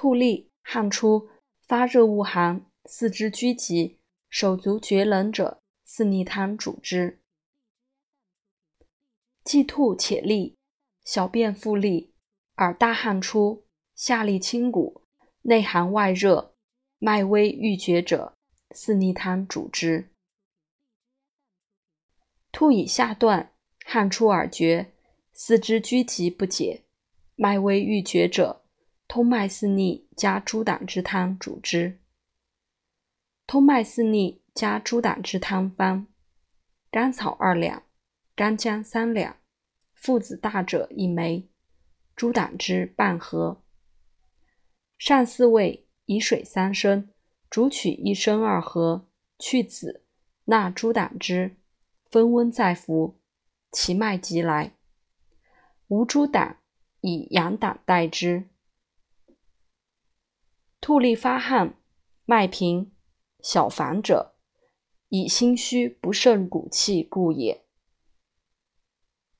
吐利、汗出、发热恶寒、四肢拘急、手足厥冷者，四逆汤主之。既吐且利，小便复利，耳大汗出，下利清谷，内寒外热，脉微欲绝者，四逆汤主之。吐以下断，汗出而绝，四肢拘急不解，脉微欲绝者，通脉四逆加猪胆之汤主之。通脉四逆加猪胆之汤方：甘草2两，干姜3两，附子大者1枚，猪胆汁半盒。上四味，以水3升，煮取1升2盒，去籽，纳猪胆汁，分温再服，其脉即来。无猪胆，以羊胆代之。吐利发汗，脉平，小烦者，以心虚不胜骨气故也。